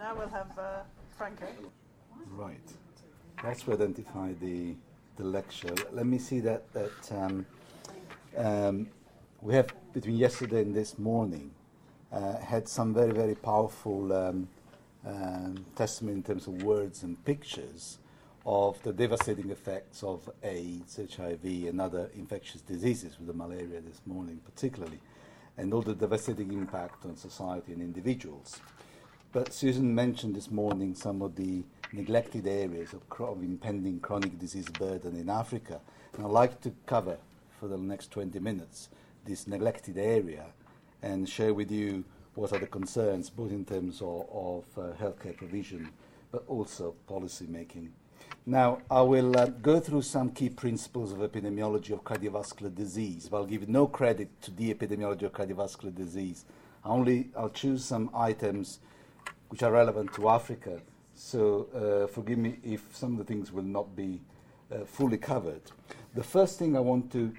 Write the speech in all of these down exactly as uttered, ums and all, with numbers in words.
Now we'll have uh, Franco. Right. That's to identify the the lecture. Let me see that that um, um, we have between yesterday and this morning uh, had some very very powerful um, um, testimony in terms of words and pictures of the devastating effects of AIDS, H I V, and other infectious diseases, with the malaria this morning particularly, and all the devastating impact on society and individuals. But Susan mentioned this morning some of the neglected areas of, cro- of impending chronic disease burden in Africa, and I'd like to cover for the next twenty minutes this neglected area and share with you what are the concerns, both in terms of, of uh, healthcare provision, but also policy making. Now, I will uh, go through some key principles of epidemiology of cardiovascular disease, but I'll give no credit to the epidemiology of cardiovascular disease. I only, I'll choose some items which are relevant to Africa, so uh, forgive me if some of the things will not be uh, fully covered. The first thing I want to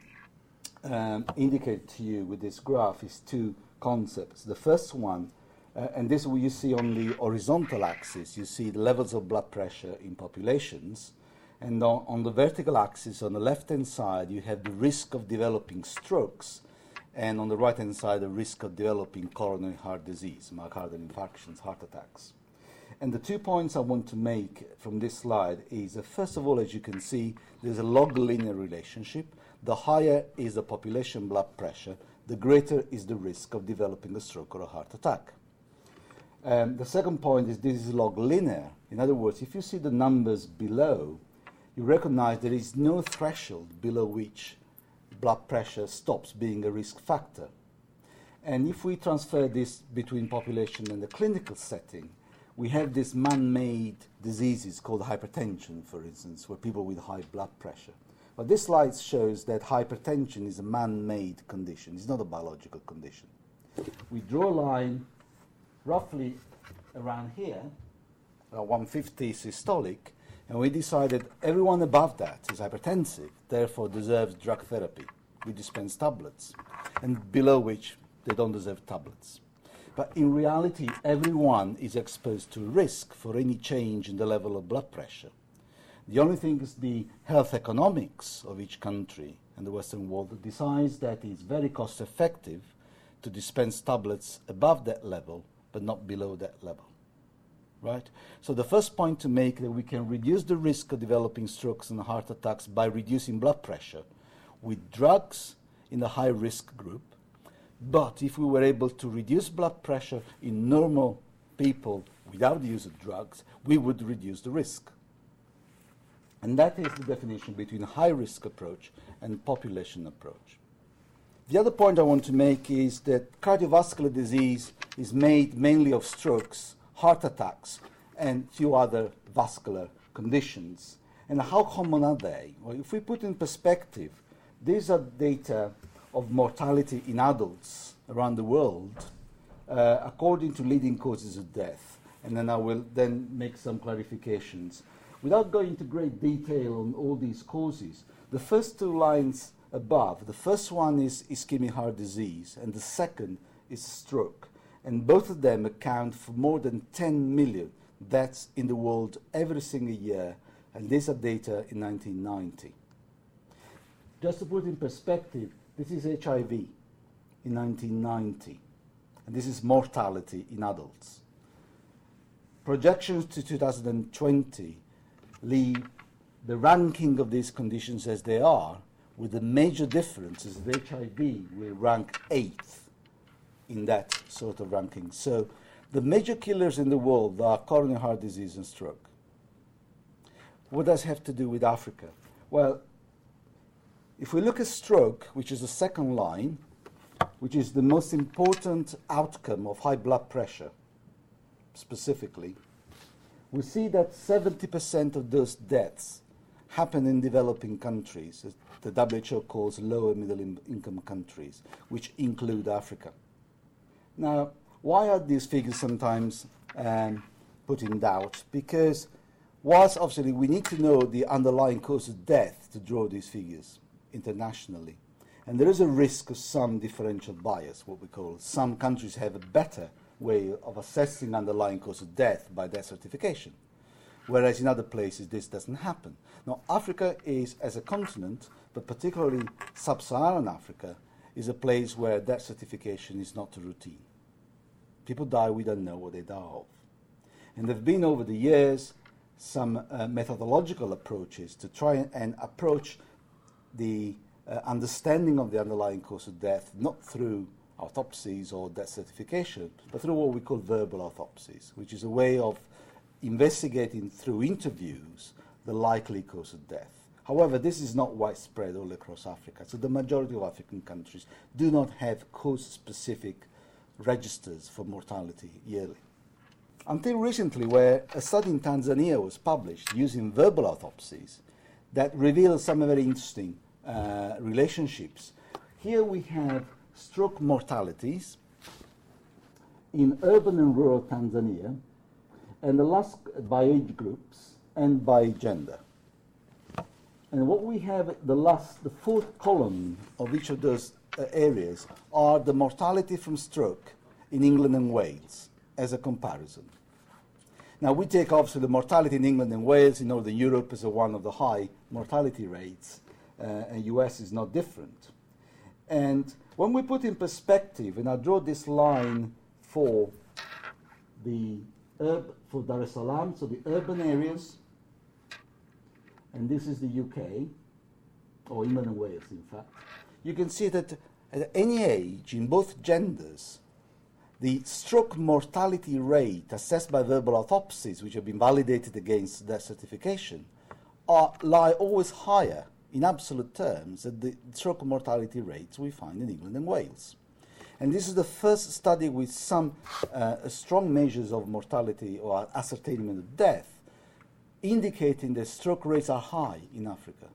um, indicate to you with this graph is two concepts. The first one, Uh, and this you see on the horizontal axis, you see the levels of blood pressure in populations. And on, on the vertical axis, on the left-hand side, you have the risk of developing strokes. And on the right-hand side, the risk of developing coronary heart disease, myocardial infarctions, heart attacks. And the two points I want to make from this slide is, uh, first of all, as you can see, there's a log-linear relationship. The higher is the population blood pressure, the greater is the risk of developing a stroke or a heart attack. Um, the second point is this is log linear. In other words, if you see the numbers below, you recognize there is no threshold below which blood pressure stops being a risk factor. And if we transfer this between population and the clinical setting, we have these man-made diseases called hypertension, for instance, for people with high blood pressure. But this slide shows that hypertension is a man-made condition. It's not a biological condition. We draw a line roughly around here, around one fifty systolic, and we decided everyone above that is hypertensive, therefore deserves drug therapy. We dispense tablets, and below which they don't deserve tablets. But in reality, everyone is exposed to risk for any change in the level of blood pressure. The only thing is the health economics of each country and the Western world decides that it's very cost effective to dispense tablets above that level but not below that level, right? So the first point to make that we can reduce the risk of developing strokes and heart attacks by reducing blood pressure with drugs in the high-risk group. But if we were able to reduce blood pressure in normal people without the use of drugs, we would reduce the risk. And that is the definition between high-risk approach and population approach. The other point I want to make is that cardiovascular disease is made mainly of strokes, heart attacks, and few other vascular conditions. And how common are they? Well, if we put in perspective, these are data of mortality in adults around the world uh, according to leading causes of death. And then I will then make some clarifications. Without going into great detail on all these causes, the first two lines above. The first one is ischemic heart disease, and the second is stroke. And both of them account for more than ten million deaths in the world every single year, and these are data in nineteen ninety. Just to put in perspective, this is H I V in nineteen ninety, and this is mortality in adults. Projections to two thousand twenty leave the ranking of these conditions as they are, with the major differences that H I V will rank eighth in that sort of ranking. So the major killers in the world are coronary heart disease and stroke. What does it have to do with Africa? Well, if we look at stroke, which is the second line, which is the most important outcome of high blood pressure specifically, we see that seventy percent of those deaths happen in developing countries, as the W H O calls lower middle in- income countries, which include Africa. Now, why are these figures sometimes um, put in doubt? Because whilst obviously we need to know the underlying cause of death to draw these figures internationally, and there is a risk of some differential bias, what we call some countries have a better way of assessing underlying cause of death by death certification, whereas in other places this doesn't happen. Now, Africa is, as a continent, but particularly sub-Saharan Africa, is a place where death certification is not a routine. People die, we don't know what they die of. And there have been, over the years, some uh, methodological approaches to try and, and approach the uh, understanding of the underlying cause of death, not through autopsies or death certification, but through what we call verbal autopsies, which is a way of investigating through interviews the likely cause of death. However, this is not widespread all across Africa. So the majority of African countries do not have cause-specific registers for mortality yearly. Until recently, where a study in Tanzania was published using verbal autopsies that revealed some very interesting uh, relationships. Here we have stroke mortalities in urban and rural Tanzania, and the last by age groups and by gender. And what we have, the last, the fourth column of each of those uh, areas are the mortality from stroke in England and Wales as a comparison. Now, we take obviously the mortality in England and Wales in Northern Europe as a one of the high mortality rates, uh, and U S is not different. And when we put in perspective, and I draw this line for the Ur- for Dar es Salaam, so the urban areas, and this is the U K, or England and Wales, in fact, you can see that at any age, in both genders, the stroke mortality rate assessed by verbal autopsies, which have been validated against death certification, are, lie always higher in absolute terms than the stroke mortality rates we find in England and Wales. And this is the first study with some uh, strong measures of mortality or ascertainment of death, indicating that stroke rates are high in Africa,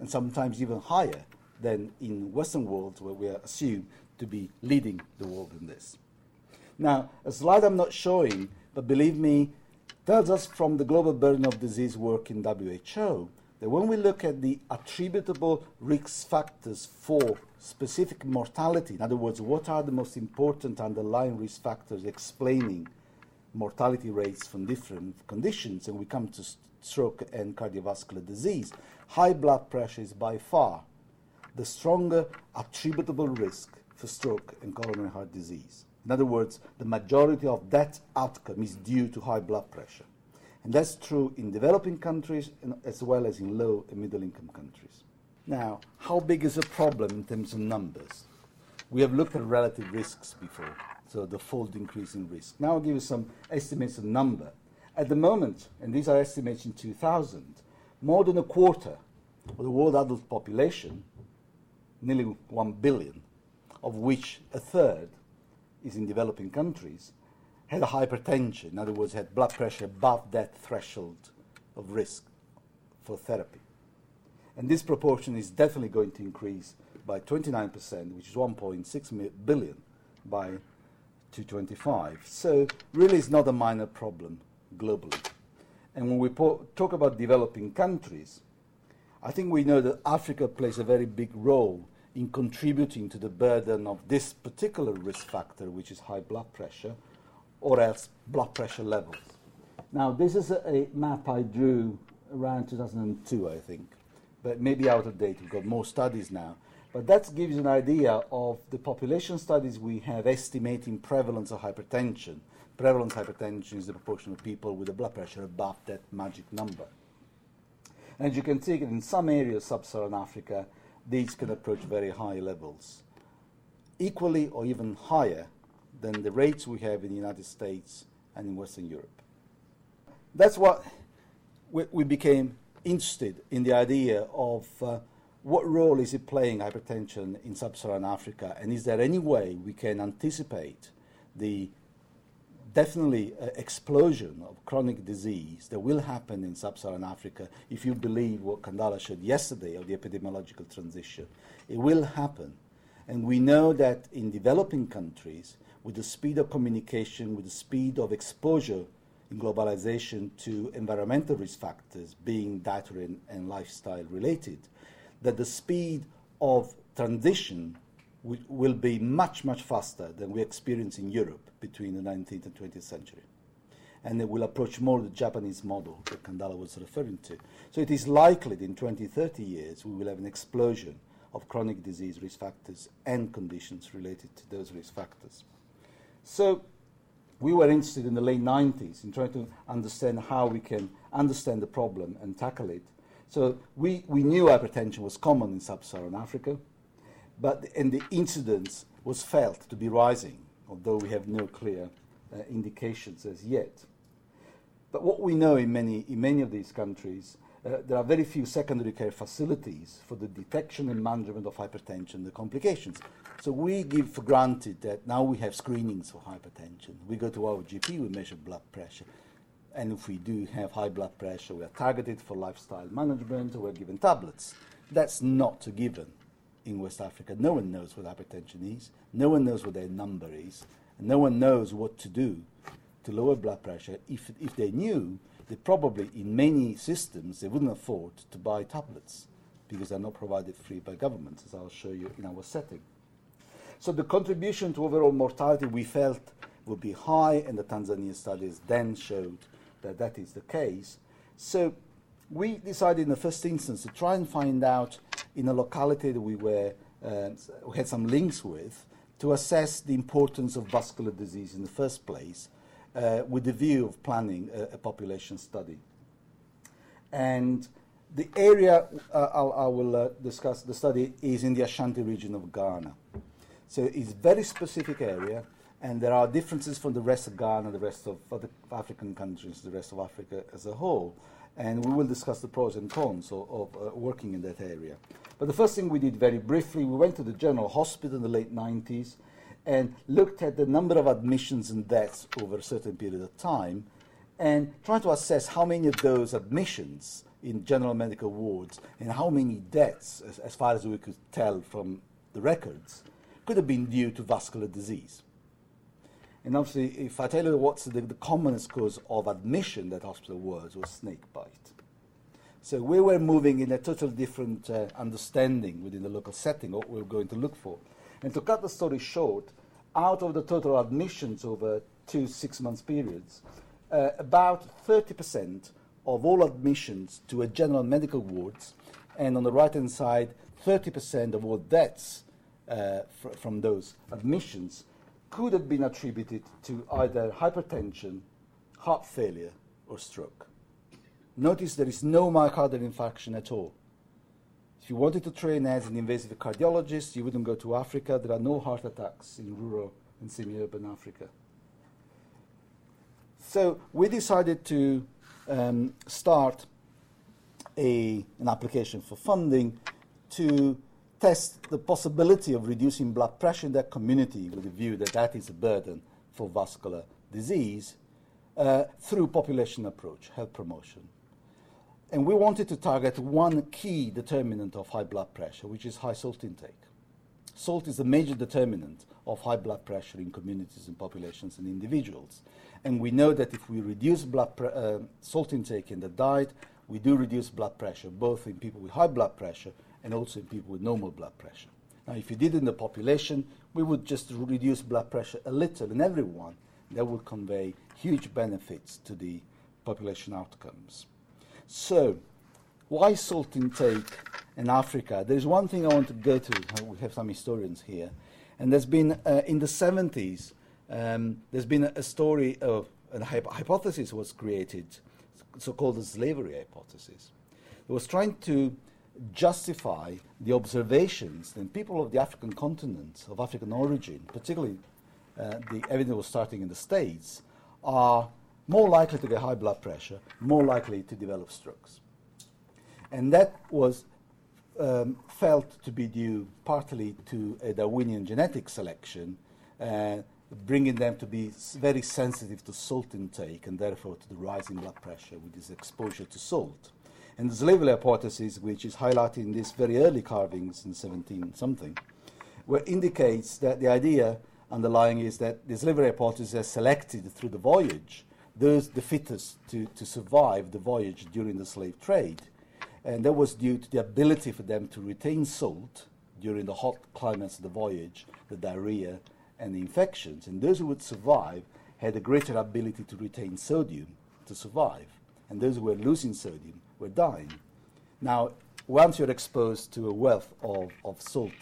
and sometimes even higher than in Western worlds, where we are assumed to be leading the world in this. Now, a slide I'm not showing, but believe me, tells us from the global burden of disease work in W H O that when we look at the attributable risk factors for specific mortality, in other words, what are the most important underlying risk factors explaining mortality rates from different conditions, and we come to st- stroke and cardiovascular disease, high blood pressure is by far the stronger attributable risk for stroke and coronary heart disease. In other words, the majority of that outcome is due to high blood pressure. And that's true in developing countries and as well as in low and middle income countries. Now, how big is the problem in terms of numbers? We have looked at relative risks before, so the fold increase in risk. Now I'll give you some estimates of number. At the moment, and these are estimates in two thousand, more than a quarter of the world adult population, nearly one billion, of which a third is in developing countries, had a hypertension, in other words, had blood pressure above that threshold of risk for therapy. And this proportion is definitely going to increase by twenty-nine percent, which is one point six billion by two thousand twenty-five. So really it's not a minor problem globally. And when we po- talk about developing countries, I think we know that Africa plays a very big role in contributing to the burden of this particular risk factor, which is high blood pressure, or else blood pressure levels. Now, this is a, a map I drew around two thousand two, I think, but maybe out of date. We've got more studies now. But that gives you an idea of the population studies we have estimating prevalence of hypertension. Prevalence hypertension is the proportion of people with a blood pressure above that magic number. And as you can see, in some areas, sub-Saharan Africa, these can approach very high levels, equally or even higher than the rates we have in the United States and in Western Europe. That's what we, we became interested in, the idea of uh, what role is it playing, hypertension, in sub-Saharan Africa, and is there any way we can anticipate the definitely uh, explosion of chronic disease that will happen in sub-Saharan Africa. If you believe what Kandala showed yesterday of the epidemiological transition, it will happen. And we know that in developing countries, with the speed of communication, with the speed of exposure in globalization to environmental risk factors, being dietary and, and lifestyle related, that the speed of transition will be much, much faster than we experienced in Europe between the nineteenth and twentieth century. And it will approach more the Japanese model that Kandala was referring to. So it is likely that in twenty, thirty years we will have an explosion of chronic disease risk factors and conditions related to those risk factors. So we were interested in the late nineties in trying to understand how we can understand the problem and tackle it. So we, we knew hypertension was common in sub-Saharan Africa, but and the incidence was felt to be rising, although we have no clear uh, indications as yet. But what we know in many, in many of these countries, uh, there are very few secondary care facilities for the detection and management of hypertension, the complications. So we give for granted that now we have screenings for hypertension. We go to our G P, we measure blood pressure. And if we do have high blood pressure, we are targeted for lifestyle management, or we're given tablets. That's not a given in West Africa. No one knows what hypertension is. No one knows what their number is. And no one knows what to do to lower blood pressure. If if they knew, they probably, in many systems, they wouldn't afford to buy tablets because they're not provided free by governments, as I'll show you in our setting. So the contribution to overall mortality we felt would be high, and the Tanzania studies then showed that that is the case. So we decided in the first instance to try and find out in a locality that we were uh, we had some links with to assess the importance of vascular disease in the first place uh, with the view of planning a, a population study. And the area uh, I'll, I will uh, discuss the study is in the Ashanti region of Ghana. So it's a very specific area, and there are differences from the rest of Ghana, the rest of other African countries, the rest of Africa as a whole. And we will discuss the pros and cons of, of uh, working in that area. But the first thing we did very briefly, we went to the General Hospital in the late nineties and looked at the number of admissions and deaths over a certain period of time and tried to assess how many of those admissions in general medical wards and how many deaths, as, as far as we could tell from the records, could have been due to vascular disease. And obviously, if I tell you what's the, the commonest cause of admission that hospital was, was snake bite. So we were moving in a totally different uh, understanding within the local setting, what we were going to look for. And to cut the story short, out of the total admissions over two six-month periods, uh, about thirty percent of all admissions to a general medical wards, and on the right-hand side, thirty percent of all deaths uh, fr- from those admissions could have been attributed to either hypertension, heart failure, or stroke. Notice there is no myocardial infarction at all. If you wanted to train as an invasive cardiologist, you wouldn't go to Africa. There are no heart attacks in rural and semi-urban Africa. So we decided to um, start a, an application for funding to test the possibility of reducing blood pressure in that community with the view that that is a burden for vascular disease uh, through population approach, health promotion. And we wanted to target one key determinant of high blood pressure, which is high salt intake. Salt is the major determinant of high blood pressure in communities and populations and individuals. And we know that if we reduce blood pre- uh, salt intake in the diet, we do reduce blood pressure, both in people with high blood pressure and also in people with normal blood pressure. Now, if you did it in the population, we would just reduce blood pressure a little in everyone. That would convey huge benefits to the population outcomes. So, why salt intake in Africa? There's one thing I want to go to. We have some historians here. And there's been, uh, in the seventies, um, there's been a, a story of, a hypothesis was created, so-called the slavery hypothesis. It was trying to justify the observations that people of the African continent, of African origin, particularly uh, the evidence was starting in the States, are more likely to get high blood pressure, more likely to develop strokes. And that was um, felt to be due partly to a Darwinian genetic selection, uh, bringing them to be very sensitive to salt intake and therefore to the rise in blood pressure with this exposure to salt. And the slavery hypothesis, which is highlighted in these very early carvings in seventeen something, where indicates that the idea underlying is that the slavery hypothesis has selected through the voyage those the fittest to, to survive the voyage during the slave trade. And that was due to the ability for them to retain salt during the hot climates of the voyage, the diarrhea and the infections. And those who would survive had a greater ability to retain sodium to survive. And those who were losing sodium were dying. Now, once you're exposed to a wealth of, of salt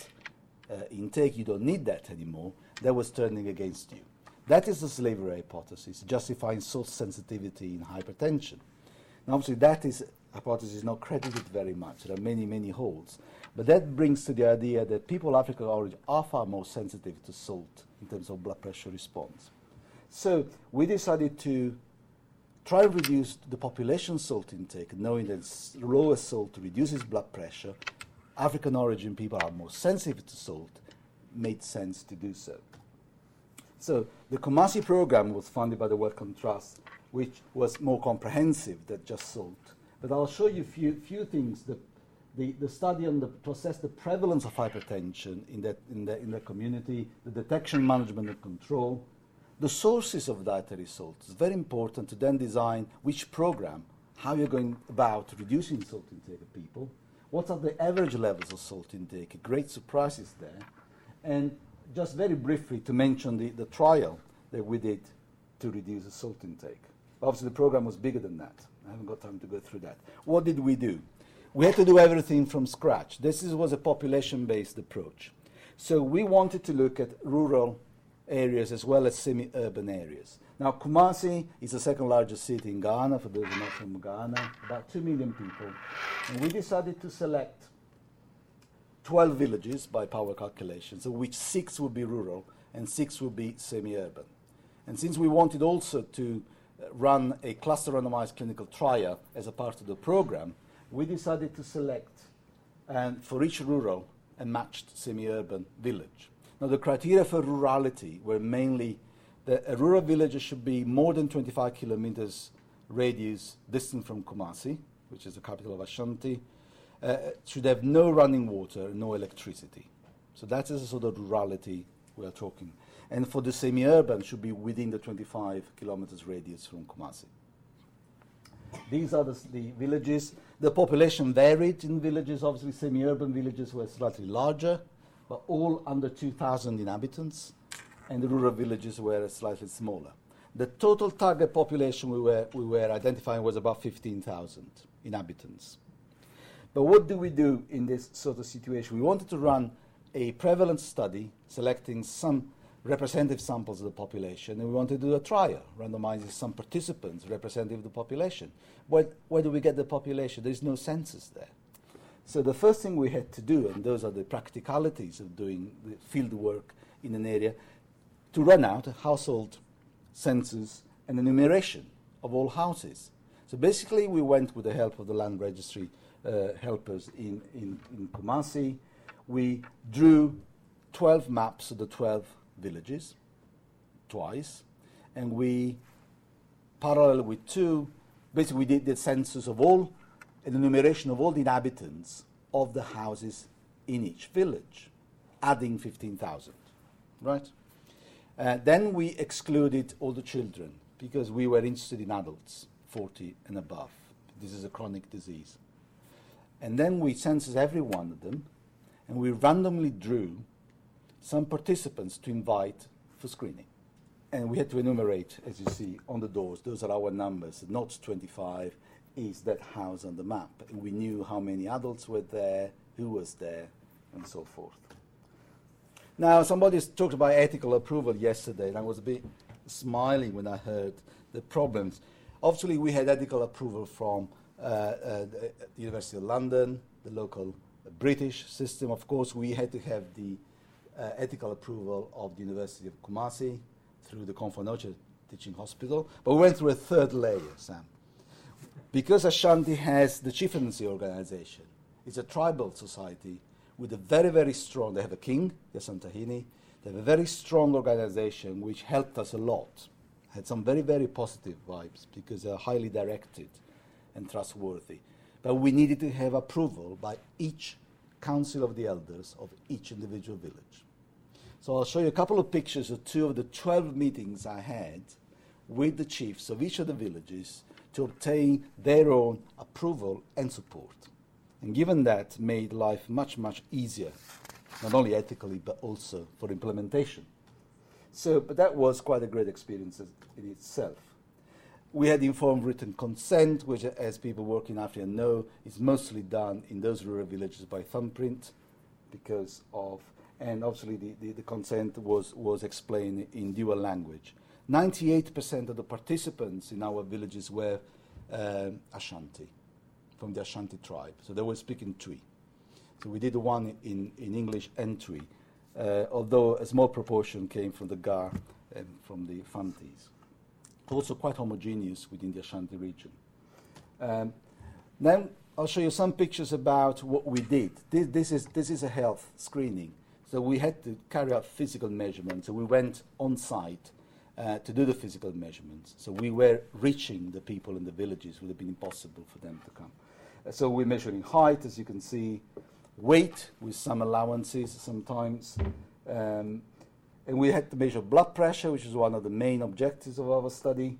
uh, intake, you don't need that anymore. That was turning against you. That is the slavery hypothesis, justifying salt sensitivity in hypertension. Now, obviously, that is hypothesis is not credited very much. There are many, many holes. But that brings to the idea that people of African origin are far more sensitive to salt in terms of blood pressure response. So we decided to try and reduce the population salt intake, knowing that lower salt reduces blood pressure. African origin people are more sensitive to salt. Made sense to do so. So the Kumasi program was funded by the Wellcome Trust, which was more comprehensive than just salt. But I'll show you a few, few things. The, the, the study on the to assess the prevalence of hypertension in that in the in the community, the detection, management, and control, the sources of dietary salt. It's very important to then design which program, how you're going about reducing salt intake of people. What are the average levels of salt intake? A great surprises there. And just very briefly to mention the, the trial that we did to reduce the salt intake. Obviously, the program was bigger than that. I haven't got time to go through that. What did we do? We had to do everything from scratch. This is, was a population-based approach. So we wanted to look at rural areas as well as semi-urban areas. Now, Kumasi is the second largest city in Ghana, for those who are not from Ghana, about two million people. And we decided to select twelve villages by power calculations, of which six would be rural and six would be semi-urban. And since we wanted also to run a cluster randomized clinical trial as a part of the program, we decided to select um, for each rural a matched semi-urban village. Now, the criteria for rurality were mainly that a rural village should be more than twenty-five kilometers radius distant from Kumasi, which is the capital of Ashanti, uh, should have no running water, no electricity. So that is the sort of rurality we are talking. And for the semi-urban, should be within the twenty-five kilometers radius from Kumasi. These are the, the villages. The population varied in villages. Obviously, semi-urban villages were slightly larger, but all under two thousand inhabitants, and the rural villages were slightly smaller. The total target population we were, we were identifying was about fifteen thousand inhabitants. But what do we do in this sort of situation? We wanted to run a prevalence study, selecting some representative samples of the population, and we want to do a trial, randomizing some participants representative of the population. Where, where do we get the population? There's no census there. So the first thing we had to do, and those are the practicalities of doing the field work in an area, to run out a household census and enumeration of all houses. So basically we went with the help of the land registry uh, helpers in, in, in Kumasi. We drew twelve maps of the twelve villages twice, and we parallel with two, basically we did the census of all, an enumeration of all the inhabitants of the houses in each village, adding fifteen thousand, right? Uh, then we excluded all the children because we were interested in adults, forty and above. This is a chronic disease. And then we census every one of them, and we randomly drew some participants to invite for screening. And we had to enumerate, as you see, on the doors. Those are our numbers. Not twenty-five is that house on the map. And we knew how many adults were there, who was there, and so forth. Now, somebody talked about ethical approval yesterday, and I was a bit smiling when I heard the problems. Obviously, we had ethical approval from uh, uh, the University of London, the local British system. Of course, we had to have the Uh, ethical approval of the University of Kumasi through the Komfo Anokye Teaching Hospital. But we went through a third layer, Sam. Because Ashanti has the chieftaincy organization, it's a tribal society with a very, very strong, they have a king, the Asantehene, they have a very strong organization which helped us a lot. Had some very, very positive vibes because they're highly directed and trustworthy. But we needed to have approval by each council of the elders of each individual village. So I'll show you a couple of pictures of two of the twelve meetings I had with the chiefs of each of the villages to obtain their own approval and support. And given that, made life much, much easier not only ethically but also for implementation. So, but that was quite a great experience in itself. We had informed written consent, which, as people working in Africa know, is mostly done in those rural villages by thumbprint, because of, and obviously the, the, the consent was, was explained in dual language. ninety-eight percent of the participants in our villages were um, Ashanti, from the Ashanti tribe, so they were speaking Twi. So we did one in, in English and Twi, uh, although a small proportion came from the Gar and from the Fantis. Also quite homogeneous within the Ashanti region. Um, now I'll show you some pictures about what we did. This, this is this is a health screening, so we had to carry out physical measurements. So we went on site uh, to do the physical measurements. So we were reaching the people in the villages. It would have been impossible for them to come. Uh, so we're measuring height, as you can see, weight with some allowances sometimes. Um, And we had to measure blood pressure, which is one of the main objectives of our study.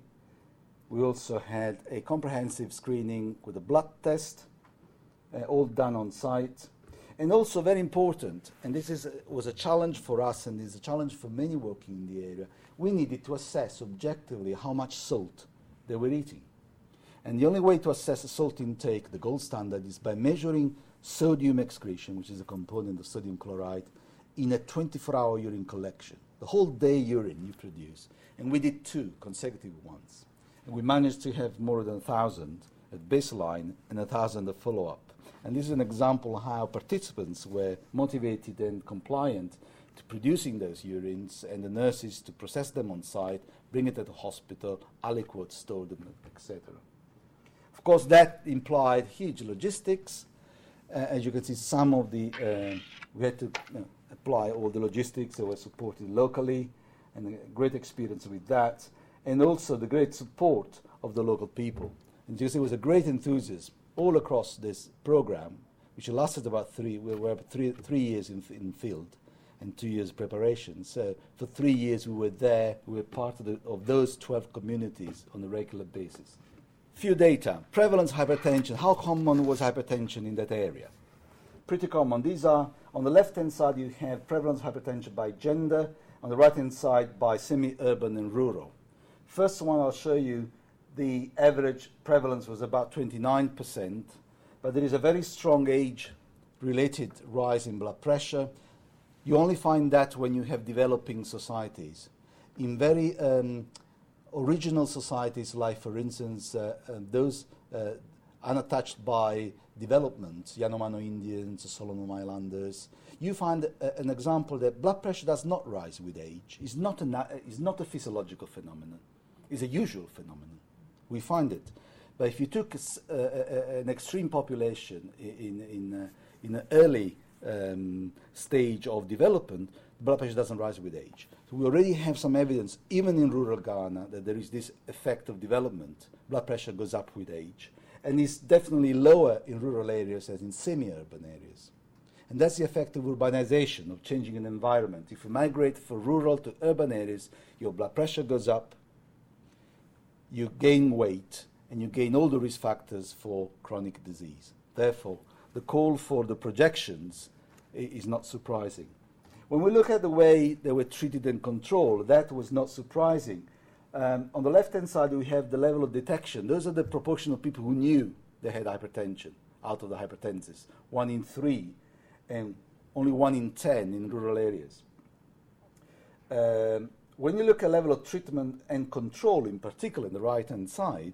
We also had a comprehensive screening with a blood test, uh, all done on site. And also very important, and this is, was a challenge for us and is a challenge for many working in the area, we needed to assess objectively how much salt they were eating. And the only way to assess a salt intake, the gold standard, is by measuring sodium excretion, which is a component of sodium chloride, in a twenty-four hour urine collection, the whole day urine you produce. And we did two consecutive ones. And we managed to have more than one thousand at baseline and one thousand at follow-up. And this is an example of how participants were motivated and compliant to producing those urines, and the nurses to process them on site, bring it to the hospital, aliquot, store them, et cetera. Of course, that implied huge logistics. Uh, as you can see, some of the, uh, we had to, you know, apply all the logistics that were supported locally, and a great experience with that, and also the great support of the local people. And you see, it was a great enthusiasm all across this program, which lasted about three, we were three, three years in, in field and two years preparation. So for three years we were there, we were part of, the, of those twelve communities on a regular basis. Few data, prevalence hypertension, how common was hypertension in that area? Pretty common. These are, on the left-hand side, you have prevalence hypertension by gender, on the right-hand side by semi-urban and rural. First one I'll show you, the average prevalence was about twenty-nine percent, but there is a very strong age-related rise in blood pressure. You only find that when you have developing societies. In very um, original societies, like, for instance, uh, uh, those uh, unattached by development, Yanomano Indians, Solomon Islanders, you find a, an example that blood pressure does not rise with age. It's not, a, it's not a physiological phenomenon. It's a usual phenomenon. We find it. But if you took a, a, a, an extreme population in, in, uh, in an early um, stage of development, blood pressure doesn't rise with age. So we already have some evidence, even in rural Ghana, that there is this effect of development. Blood pressure goes up with age. And it's definitely lower in rural areas as in semi-urban areas. And that's the effect of urbanization, of changing an environment. If you migrate from rural to urban areas, your blood pressure goes up, you gain weight, and you gain all the risk factors for chronic disease. Therefore, the call for the projections i- is not surprising. When we look at the way they were treated and controlled, that was not surprising. Um, on the left-hand side, we have the level of detection. Those are the proportion of people who knew they had hypertension out of the hypertensives, one in three, and only one in ten in rural areas. Um, when you look at level of treatment and control, in particular, on the right-hand side,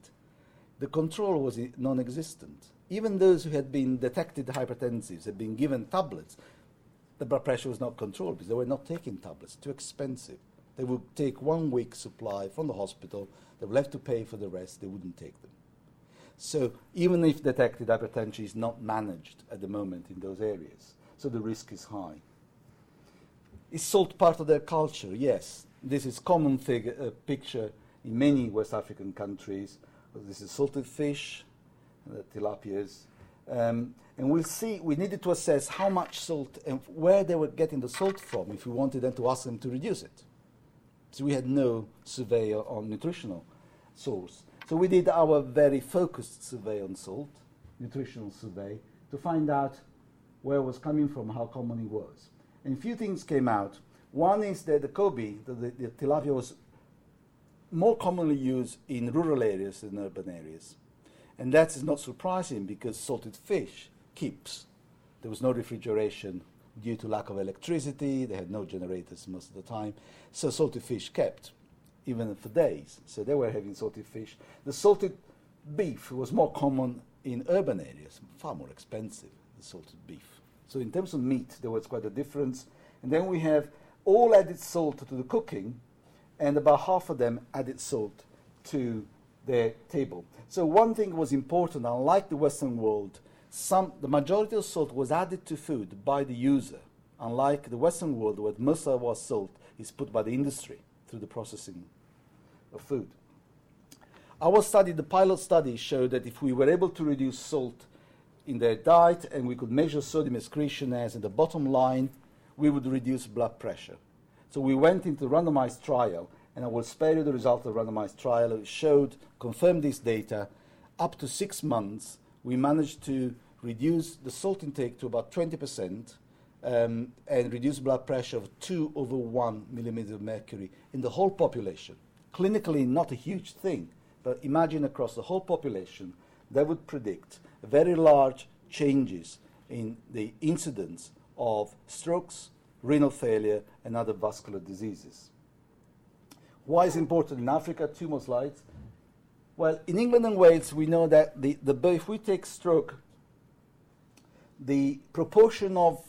the control was non-existent. Even those who had been detected hypertensives had been given tablets. The blood pressure was not controlled because they were not taking tablets, too expensive. They would take one week's supply from the hospital. They would have to pay for the rest. They wouldn't take them. So even if detected, hypertension is not managed at the moment in those areas. So the risk is high. Is salt part of their culture? Yes. This is common figure, uh, picture in many West African countries. This is salted fish, the tilapias. Um, and we'll see, we needed to assess how much salt and where they were getting the salt from if we wanted them to ask them to reduce it. So we had no survey on nutritional source. So we did our very focused survey on salt, nutritional survey, to find out where it was coming from, how common it was. and a few things came out. One is that the Kobe, the, the, the tilapia, was more commonly used in rural areas than urban areas. And that is not surprising because salted fish keeps. There was no refrigeration due to lack of electricity. They had no generators most of the time. So salted fish kept, even for days. So they were having salted fish. The salted beef was more common in urban areas, far more expensive, the salted beef. So in terms of meat, there was quite a difference. And then we have all added salt to the cooking, and about half of them added salt to their table. So one thing was important, unlike the Western world, some, the majority of salt was added to food by the user, unlike the Western world where most of our salt is put by the industry through the processing of food. Our study, the pilot study, showed that if we were able to reduce salt in their diet and we could measure sodium excretion as in the bottom line, we would reduce blood pressure. So we went into a randomized trial, and I will spare you the result of the randomized trial. It showed, confirmed this data, up to six months, we managed to reduce the salt intake to about twenty percent um, and reduce blood pressure of two over one millimeter of mercury in the whole population. Clinically, not a huge thing, but imagine across the whole population, that would predict very large changes in the incidence of strokes, renal failure, and other vascular diseases. Why is it important in Africa? Two more slides. Well, in England and Wales, we know that the, the if we take stroke, the proportion of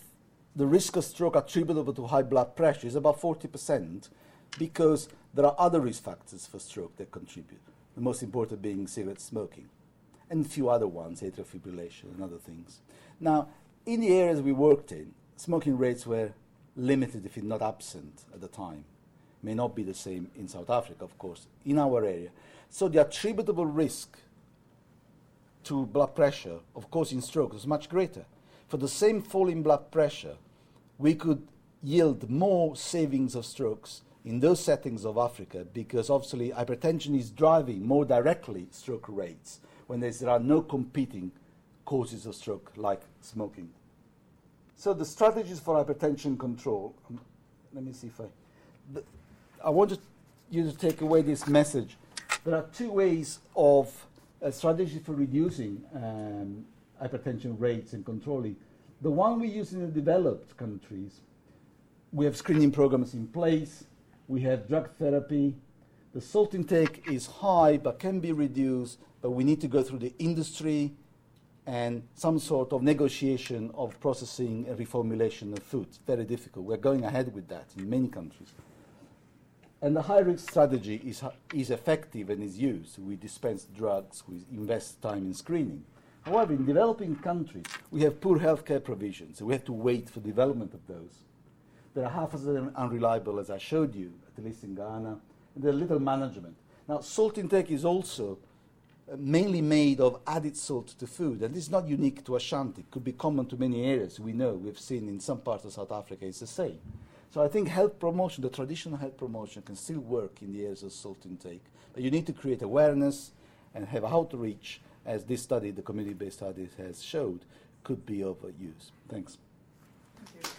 the risk of stroke attributable to high blood pressure is about forty percent because there are other risk factors for stroke that contribute, the most important being cigarette smoking and a few other ones, atrial fibrillation and other things. Now, in the areas we worked in, smoking rates were limited, if not absent at the time. May not be the same in South Africa, of course, in our area. So the attributable risk to blood pressure, of course, in stroke is much greater. For the same fall in blood pressure, we could yield more savings of strokes in those settings of Africa because obviously hypertension is driving more directly stroke rates when there are no competing causes of stroke like smoking. So the strategies for hypertension control, um, let me see if I, the, I wanted you to take away this message. There are two ways of uh, strategy for reducing um, hypertension rates and controlling. The one we use in the developed countries, we have screening programs in place, we have drug therapy. The salt intake is high but can be reduced, but we need to go through the industry and some sort of negotiation of processing and reformulation of food. It's very difficult. We're going ahead with that in many countries. And the high-risk strategy is, is effective and is used. We dispense drugs, we invest time in screening. However, in developing countries, we have poor healthcare provisions, so we have to wait for development of those. There are half of them unreliable, as I showed you, at least in Ghana, and there's little management. Now, salt intake is also mainly made of added salt to food, and this is not unique to Ashanti. It could be common to many areas. We know, we've seen in some parts of South Africa, it's the same. So I think health promotion, the traditional health promotion, can still work in the areas of salt intake. But you need to create awareness and have outreach, as this study, the community-based study has showed, could be of use. Thanks. Thank you.